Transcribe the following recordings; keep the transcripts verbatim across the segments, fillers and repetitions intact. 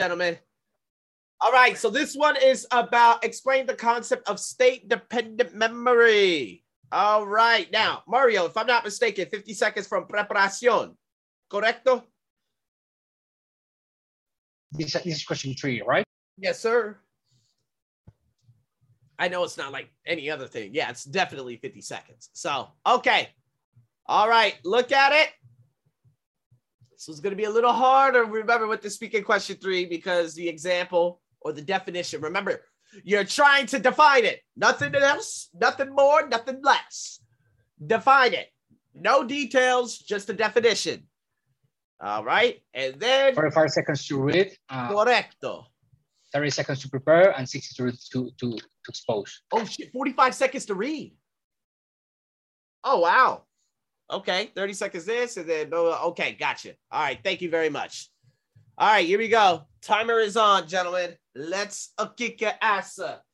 gentlemen. All right, so this one is about explain the concept of state-dependent memory. All right, now, Mario, if I'm not mistaken, fifty seconds from preparación, correcto? This, this is question three, right? Yes, sir. I know it's not like any other thing. Yeah, it's definitely fifty seconds. So, okay. All right, look at it. This was going to be a little harder. Remember with the speaking question three, because the example or the definition, remember, you're trying to define it. Nothing else, nothing more, nothing less. Define it. No details, just a definition. All right. And then forty-five seconds to read. Uh, correcto. thirty seconds to prepare and sixty to, to, to, to expose. Oh, shit. forty-five seconds to read. Oh, wow. Okay. thirty seconds this and then, okay. Gotcha. All right. Thank you very much. All right. Here we go. Timer is on, gentlemen. Let's uh, kick your ass up.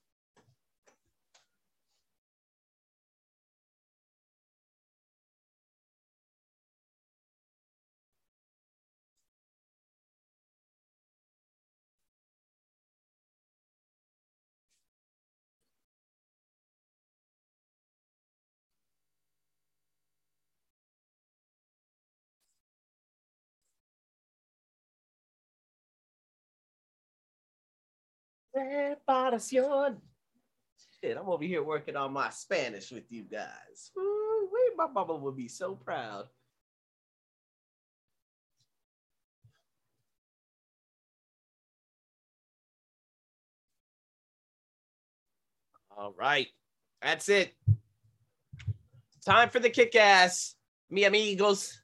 Preparación. Shit, I'm over here working on my Spanish with you guys. Ooh, my mama would be so proud. All right, that's it. Time for the kick ass, mi amigos.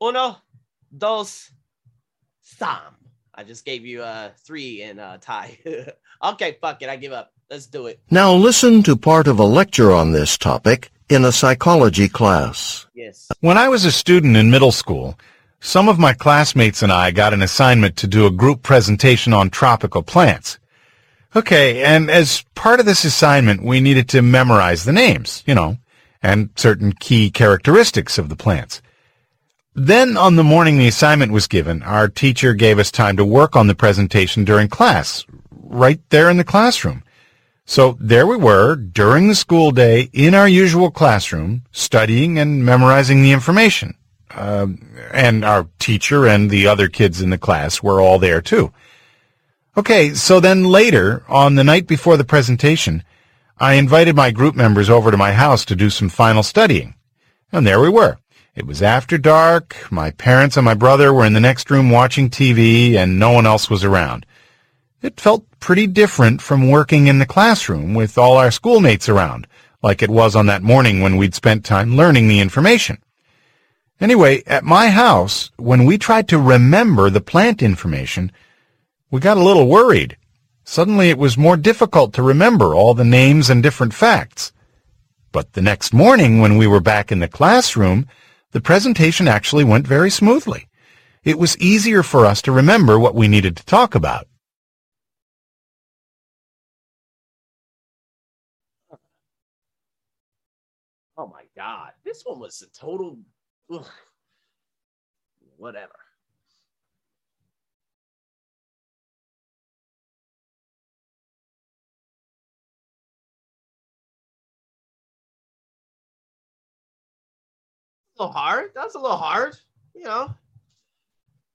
Uno, dos, sam. I just gave you uh, three in uh, Thai. Okay, fuck it. I give up. Let's do it. Now listen to part of a lecture on this topic in a psychology class. Yes. When I was a student in middle school, some of my classmates and I got an assignment to do a group presentation on tropical plants. Okay, and as part of this assignment, we needed to memorize the names, you know, and certain key characteristics of the plants. Then, on the morning the assignment was given, our teacher gave us time to work on the presentation during class, right there in the classroom. So there we were, during the school day, in our usual classroom, studying and memorizing the information. Uh, and our teacher and the other kids in the class were all there, too. Okay, so then later, on the night before the presentation, I invited my group members over to my house to do some final studying. And there we were. It was after dark, my parents and my brother were in the next room watching T V, and no one else was around. It felt pretty different from working in the classroom with all our schoolmates around, like it was on that morning when we'd spent time learning the information. Anyway, at my house, when we tried to remember the plant information, we got a little worried. Suddenly it was more difficult to remember all the names and different facts. But the next morning, when we were back in the classroom, the presentation actually went very smoothly. It was easier for us to remember what we needed to talk about. Oh my God, this one was a total, ugh, whatever. A little hard. That's a little hard. You know,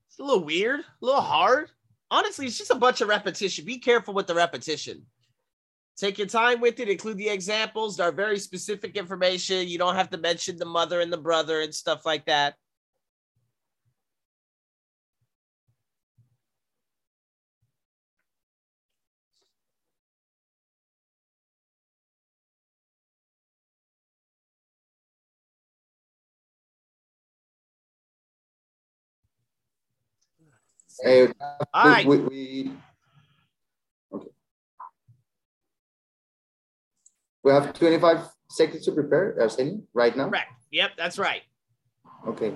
it's a little weird, a little hard. Honestly, it's just a bunch of repetition. Be careful with the repetition. Take your time with it. Include the examples. There are very specific information. You don't have to mention the mother and the brother and stuff like that. Uh, All we, right. we, we, okay. we have twenty-five seconds to prepare, Arsenio, right now? Correct. Yep, that's right. Okay.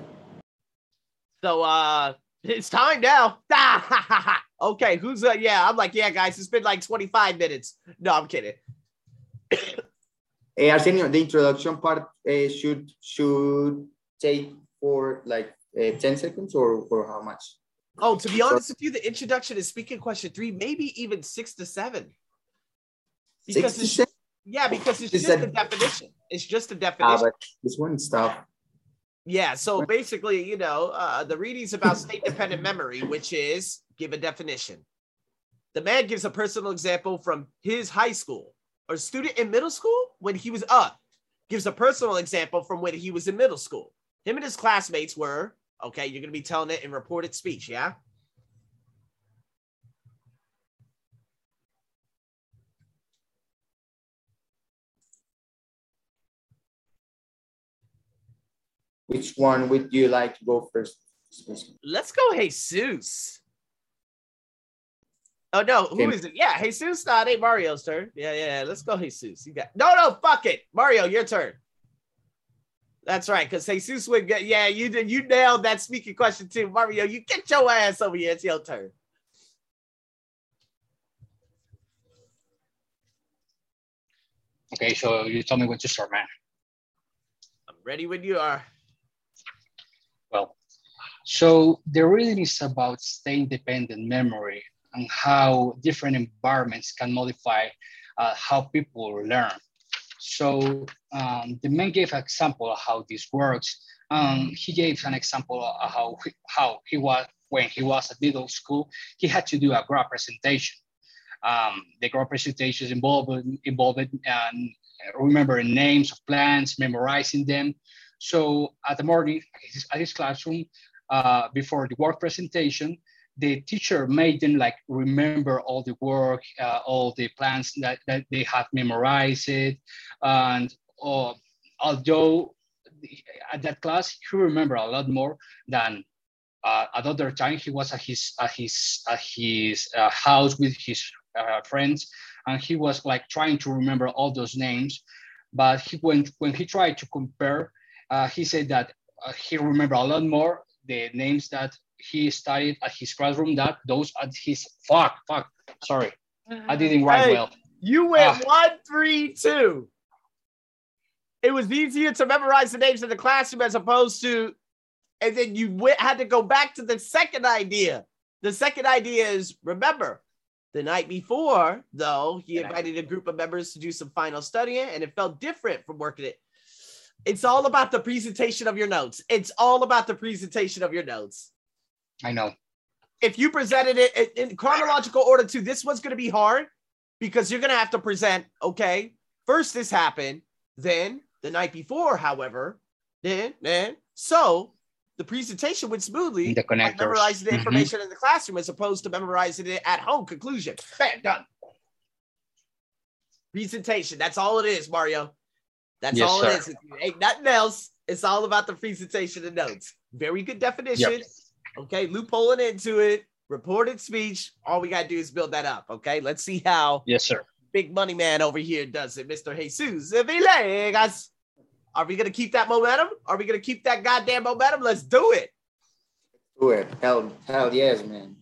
So uh, it's time now. Okay, who's, uh, yeah, I'm like, yeah, guys, it's been like twenty-five minutes. No, I'm kidding. Hey, Arsenio, the introduction part uh, should should take for like uh, ten seconds or, or how much? Oh, to be honest with you, the introduction is speaking question three, maybe even six to seven. Because six to seven? Yeah, because it's just a definition. It's just a definition. Ah, but this one stuff. Yeah, so basically, you know, uh, the reading's about state-dependent memory, which is give a definition. The man gives a personal example from his high school or student in middle school when he was up. Gives a personal example from when he was in middle school. Him and his classmates were... Okay, you're going to be telling it in reported speech, yeah? Which one would you like to go first? Let's go Jesus. Oh, no, who okay. is it? Yeah, Jesus, nah, it ain't Mario's turn. Yeah, yeah, let's go Jesus. You got... No, no, fuck it. Mario, your turn. That's right, because Jesus would get, yeah, you did, you nailed that speaking question too. Mario, you get your ass over here. It's your turn. Okay, so you tell me when to start, man. I'm ready when you are. Well, so the reading is about state-dependent memory and how different environments can modify uh, how people learn. So um, the man gave an example of how this works. Um, he gave an example of how he, how he was, when he was at middle school, he had to do a graph presentation. Um, the graph presentation involved, involved um, remembering names of plants, memorizing them. So at the morning, at his classroom, uh, before the work presentation, the teacher made them like remember all the work, uh, all the plans that, that they had memorized it. And uh, although the, at that class, he remembered a lot more than uh, at other time, he was at his, at his, at his uh, house with his uh, friends. And he was like trying to remember all those names. But he went, when he tried to compare, uh, he said that uh, he remembered a lot more the names that he studied at his classroom that those at his fuck fuck sorry I didn't write hey, well you went uh, one three two. It was easier to memorize the names in the classroom as opposed to, and then you went, had to go back to the second idea. The second idea is remember the night before, though he invited a group of members to do some final studying and it felt different from working it. It's all about the presentation of your notes. It's all about the presentation of your notes. I know. If you presented it in chronological order too, this one's going to be hard because you're going to have to present, okay, first this happened, then the night before, however, then, then. So the presentation went smoothly. The connectors. I memorized the information mm-hmm. in the classroom as opposed to memorizing it at home. Conclusion. Bam, done. Presentation. That's all it is, Mario. That's yes, all sir. It is. It ain't nothing else. It's all about the presentation and notes. Very good definition. Yep. Okay, loopholing into it, reported speech. All we got to do is build that up, okay? Let's see how yes, sir. Big Money Man over here does it, Mister Jesus Villegas. Are we going to keep that momentum? Are we going to keep that goddamn momentum? Let's do it. Do it. Hell, hell yes, man.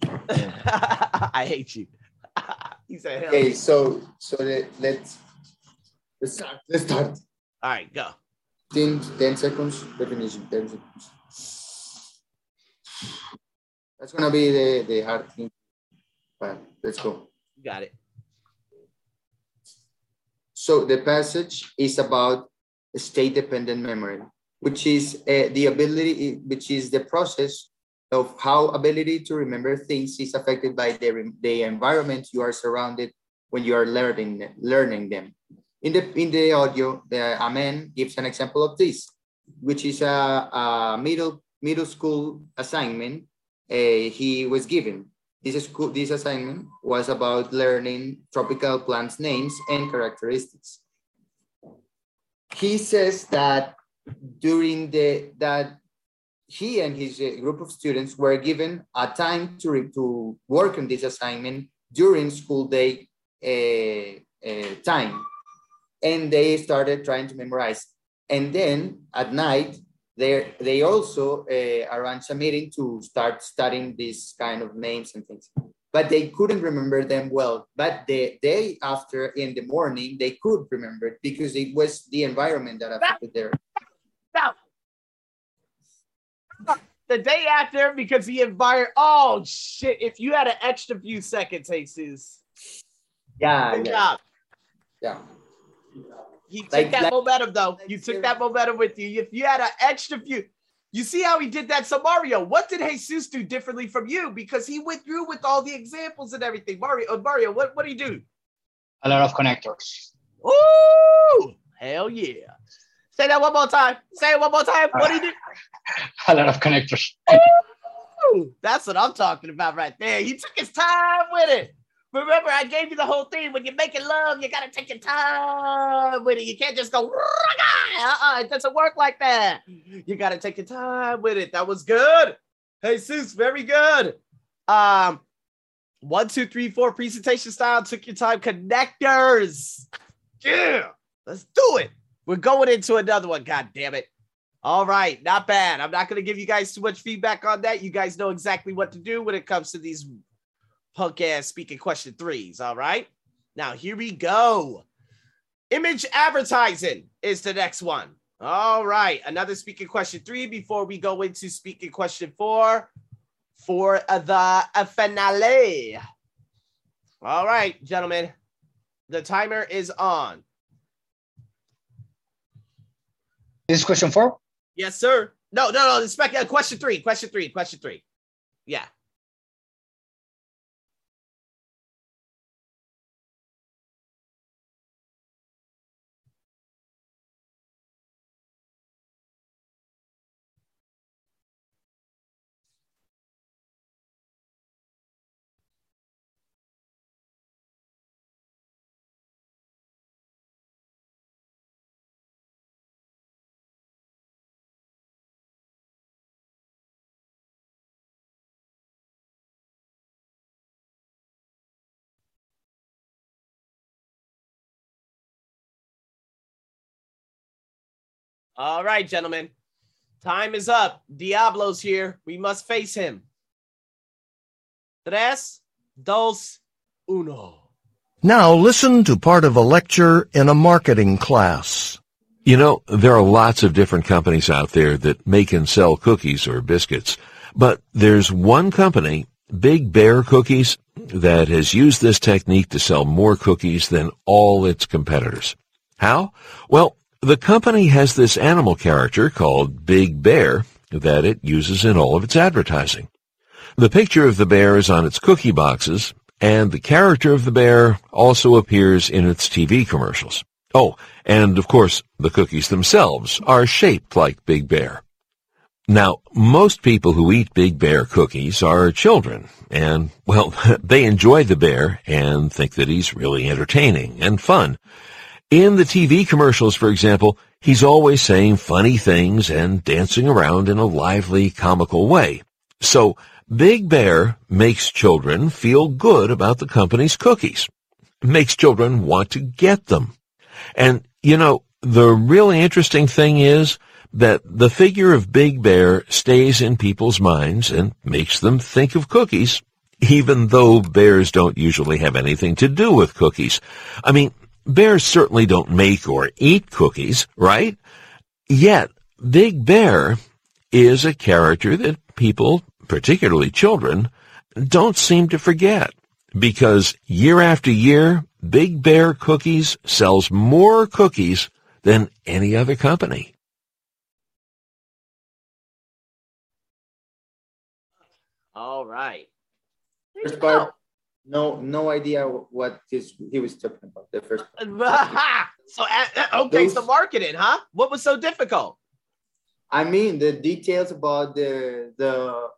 I hate you. He said hell. Okay, so, so let, let's, let's start. Let's start. All right, go. ten, ten seconds, definition, ten seconds. That's gonna be the, the hard thing. But let's go. Got it. So the passage is about state-dependent memory, which is uh, the ability, which is the process of how ability to remember things is affected by the, the environment you are surrounded when you are learning learning them. In the in the audio, the Amen gives an example of this, which is a, a middle. middle school assignment uh, he was given. This, school, this assignment was about learning tropical plants' names and characteristics. He says that during the, that he and his group of students were given a time to, to work on this assignment during school day uh, uh, time. And they started trying to memorize. And then at night, They, they also uh, arranged a meeting to start studying these kind of names and things, but they couldn't remember them well. But the day after in the morning, they could remember it because it was the environment that affected their. the day after because the environment. Oh shit! If you had an extra few seconds, Jesus. Yeah. Good yeah. job. Yeah. You took like, that like, momentum though. You took that momentum with you. If you had an extra few, you see how he did that to Mario. What did Jesus do differently from you? Because he went through with all the examples and everything. Mario, Mario, what what do you do? A lot of connectors. Ooh, hell yeah. Say that one more time. Say it one more time. What do you do? A lot of connectors. Ooh, that's what I'm talking about right there. He took his time with it. Remember, I gave you the whole thing. When you're making love, you got to take your time with it. You can't just go, uh-uh, it doesn't work like that. You got to take your time with it. That was good. Jesus, very good. Um, one, two, three, four, presentation style, took your time, connectors. Yeah, let's do it. We're going into another one, God damn it. All right, not bad. I'm not going to give you guys too much feedback on that. You guys know exactly what to do when it comes to these punk ass speaking question threes. All right. Now here we go. Image advertising is the next one. All right. Another speaking question three before we go into speaking question four for the finale. All right, gentlemen, the timer is on. This is question four? Yes, sir. No, no, no. This is back, uh, question three, question three, question three. Yeah. All right, gentlemen, time is up. Diablo's here. We must face him. Tres, dos, uno. Now listen to part of a lecture in a marketing class. You know, there are lots of different companies out there that make and sell cookies or biscuits, but there's one company, Big Bear Cookies, that has used this technique to sell more cookies than all its competitors. How? Well, the company has this animal character called Big Bear that it uses in all of its advertising. The picture of the bear is on its cookie boxes, and the character of the bear also appears in its T V commercials. Oh, and of course, the cookies themselves are shaped like Big Bear. Now, most people who eat Big Bear cookies are children, and, well, they enjoy the bear and think that he's really entertaining and fun. In the T V commercials, for example, he's always saying funny things and dancing around in a lively, comical way. So Big Bear makes children feel good about the company's cookies, makes children want to get them. And, you know, the really interesting thing is that the figure of Big Bear stays in people's minds and makes them think of cookies, even though bears don't usually have anything to do with cookies. I mean, bears certainly don't make or eat cookies, right? Yet, Big Bear is a character that people, particularly children, don't seem to forget, because year after year, Big Bear Cookies sells more cookies than any other company. All right. First part. No, no idea what this, he was talking about. The first part. So, okay, so marketing, huh? What was so difficult? I mean, the details about the the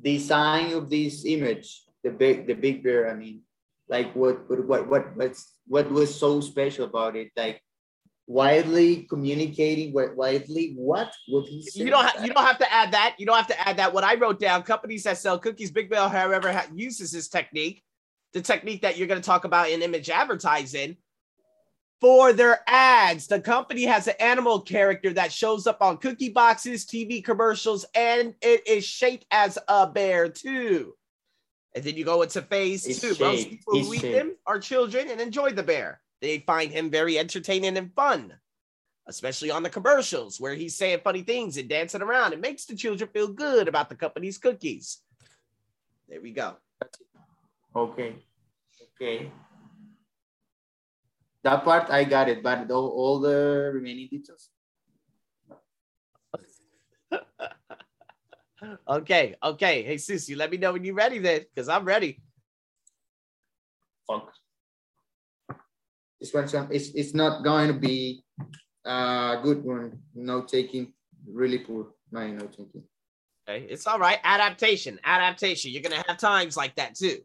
design of this image, the big the big bear. I mean, like what what what what's what was so special about it? Like widely communicating, widely what? What he said. You don't have you don't have to add that. You don't have to add that. What I wrote down: companies that sell cookies, Big Bear, however, ha uses this technique. The technique that you're going to talk about in image advertising for their ads. The company has an animal character that shows up on cookie boxes, T V commercials, and it is shaped as a bear too. And then you go into phase it's two. Shaped. Most people who eat him are children and enjoy the bear. They find him very entertaining and fun. especially on the commercials where he's saying funny things and dancing around. It makes the children feel good about the company's cookies. There we go. Okay. Okay. That part, I got it, but all, all the remaining details. Okay. Okay. Hey, sis, you let me know when you're ready then, because I'm ready. Fuck. This one's it's, it's not going to be a good one. No taking, really poor. No, no taking. Okay. It's all right. Adaptation. Adaptation. You're going to have times like that too.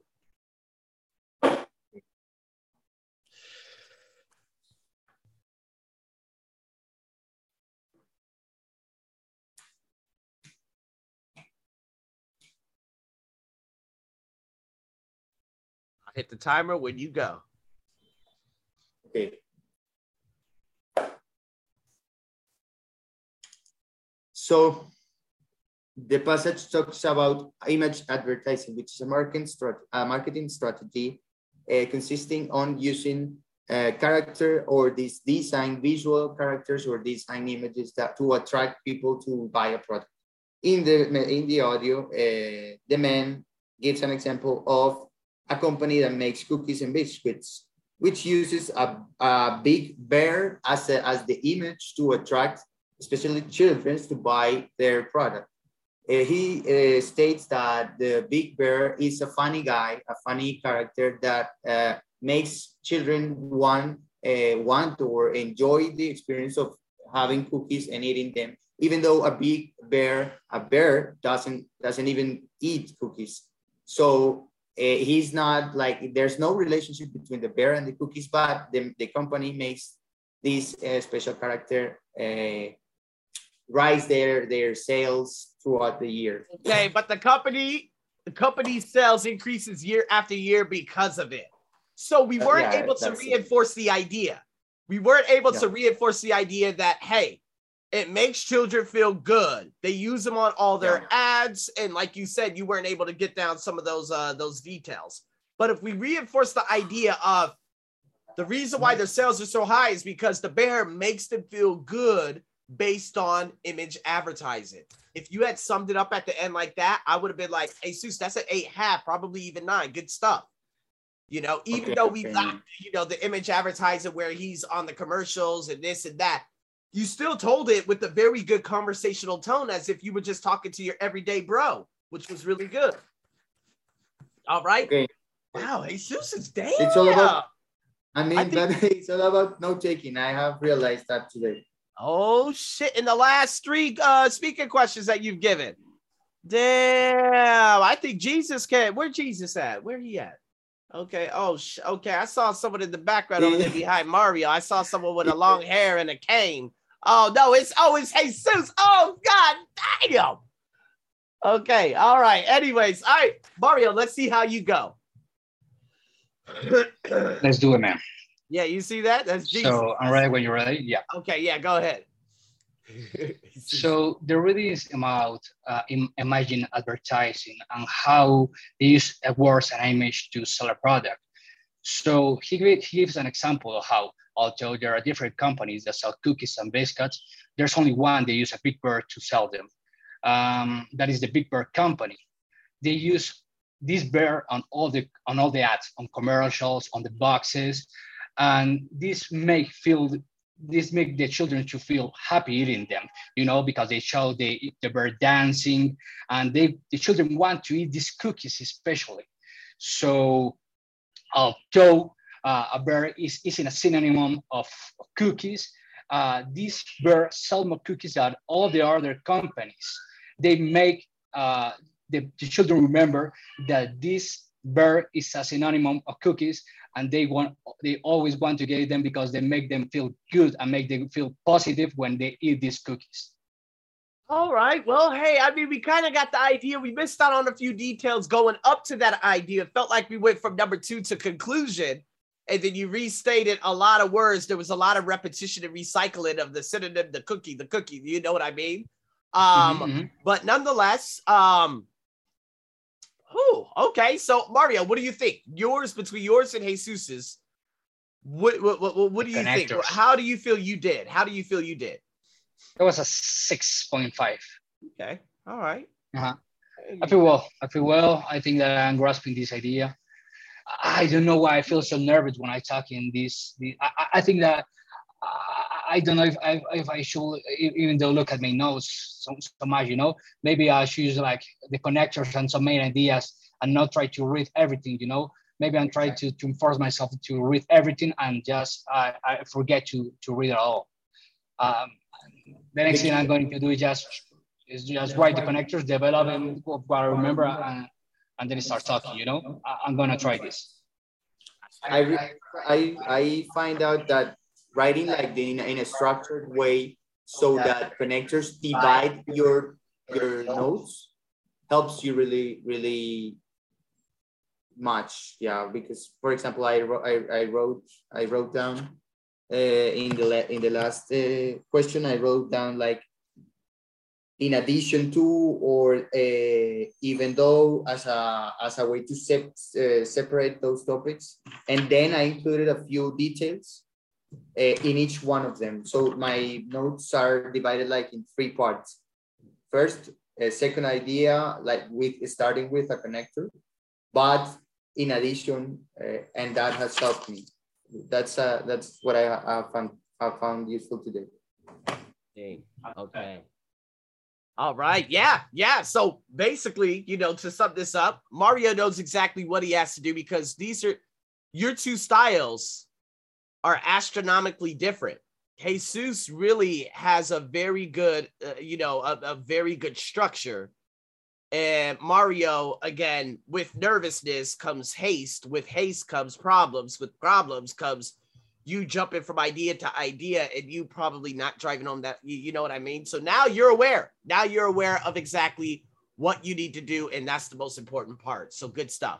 Hit the timer when you go. Okay. So the passage talks about image advertising, which is a marketing, strat uh, marketing strategy uh, consisting on using uh, character or these design visual characters or design images that to attract people to buy a product. In the, in the audio, uh, the man gives an example of a company that makes cookies and biscuits, which uses a, a big bear as, a, as the image to attract, especially children, to buy their product. Uh, he uh, states that the big bear is a funny guy, a funny character that uh, makes children want, uh, want or enjoy the experience of having cookies and eating them, even though a big bear, a bear doesn't, doesn't even eat cookies. So, Uh, he's not like, there's no relationship between the bear and the cookies, but the, the company makes this uh, special character uh, rise their, their sales throughout the year. Okay, but the company, the company's sales increases year after year because of it. So we weren't uh, yeah, able to reinforce it. the idea. We weren't able yeah. to reinforce the idea that, hey, it makes children feel good. They use them on all their yeah. ads. And like you said, you weren't able to get down some of those, uh, those details. But if we reinforce the idea of the reason why their sales are so high is because the bear makes them feel good based on image advertising. If you had summed it up at the end like that, I would have been like, hey, Seuss, that's an eight half, probably even nine. Good stuff. You know, even okay, though we okay. lacked, you know, the image advertising where he's on the commercials and this and that, you still told it with a very good conversational tone as if you were just talking to your everyday bro, which was really good. All right. Okay. Wow, Jesus is damn. It's all about, I mean, I think, but it's all about no taking. I have realized that today. Oh, shit. In the last three uh, speaking questions that you've given. Damn. I think Jesus came. Where Jesus at? Where he at? Okay. Oh, sh okay. I saw someone in the background over there behind Mario. I saw someone with a long hair and a cane. Oh no, it's oh, it's Jesus. Oh god damn. Okay, all right. Anyways, all right, Mario, let's see how you go. Let's do it, man. Yeah, you see that? That's Jesus. So I'm ready when you're ready. Yeah. Okay, yeah, go ahead. So the reading is about uh, im imagine advertising and how these words and image to sell a product. So he, he gives an example of how, although there are different companies that sell cookies and biscuits, there's only one they use a big bear to sell them. Um, that is the Big Bear Company. They use this bear on all the on all the ads, on commercials, on the boxes, and this may feel. This makes the children to feel happy eating them, you know, because they show the, the bird dancing and they, the children want to eat these cookies especially. So although uh, a bear is, is in a synonym of cookies, uh, these bear sell more cookies than all the other companies. They make uh, the, the children remember that this bear is a synonym of cookies, and they want, they always want to get them because they make them feel good and make them feel positive when they eat these cookies. All right. Well, hey, I mean, we kind of got the idea. We missed out on a few details going up to that idea. It felt like we went from number two to conclusion, and then you restated a lot of words. There was a lot of repetition and recycling of the synonym, the cookie, the cookie. You know what I mean? Um, mm-hmm. But nonetheless, um, oh, okay. So Mario, what do you think? Yours between yours and Jesus's, What what what, what do you think? How do you feel you did? How do you feel you did? It was a six point five. Okay. All right. Uh-huh. I feel well. I feel well. I think that I'm grasping this idea. I don't know why I feel so nervous when I talk in this. this I, I think that I don't know if I, if I should even though look at my notes so, so much, you know, maybe I should use like the connectors and some main ideas and not try to read everything, you know, maybe I'm trying to, to force myself to read everything and just I, I forget to, to read it all. Um, the next thing I'm going to do is just is just write the connectors, develop them, what I remember, and, and then start talking, you know, I, I'm going to try this. I, I, I find out that writing like in, in a structured way so that connectors divide your, your notes helps you really, really much. Yeah, because for example, I, I, I wrote I wrote down uh, in the in the last uh, question, I wrote down like in addition to or uh, even though as a as a way to se uh, separate those topics, and then I included a few details Uh, in each one of them. So my notes are divided like in three parts. First, a second idea, like with starting with a connector, but in addition, uh, and that has helped me. That's uh, that's what I, I found I found useful today. Okay. Okay. All right. Yeah. Yeah. So basically, you know, to sum this up, Mario knows exactly what he has to do because these are your two styles are astronomically different. Jesus really has a very good, uh, you know, a, a very good structure. And Mario, again, with nervousness comes haste. With haste comes problems. With problems comes you jumping from idea to idea and you probably not driving home that, you, you know what I mean? So now you're aware. Now you're aware of exactly what you need to do. And that's the most important part. So good stuff.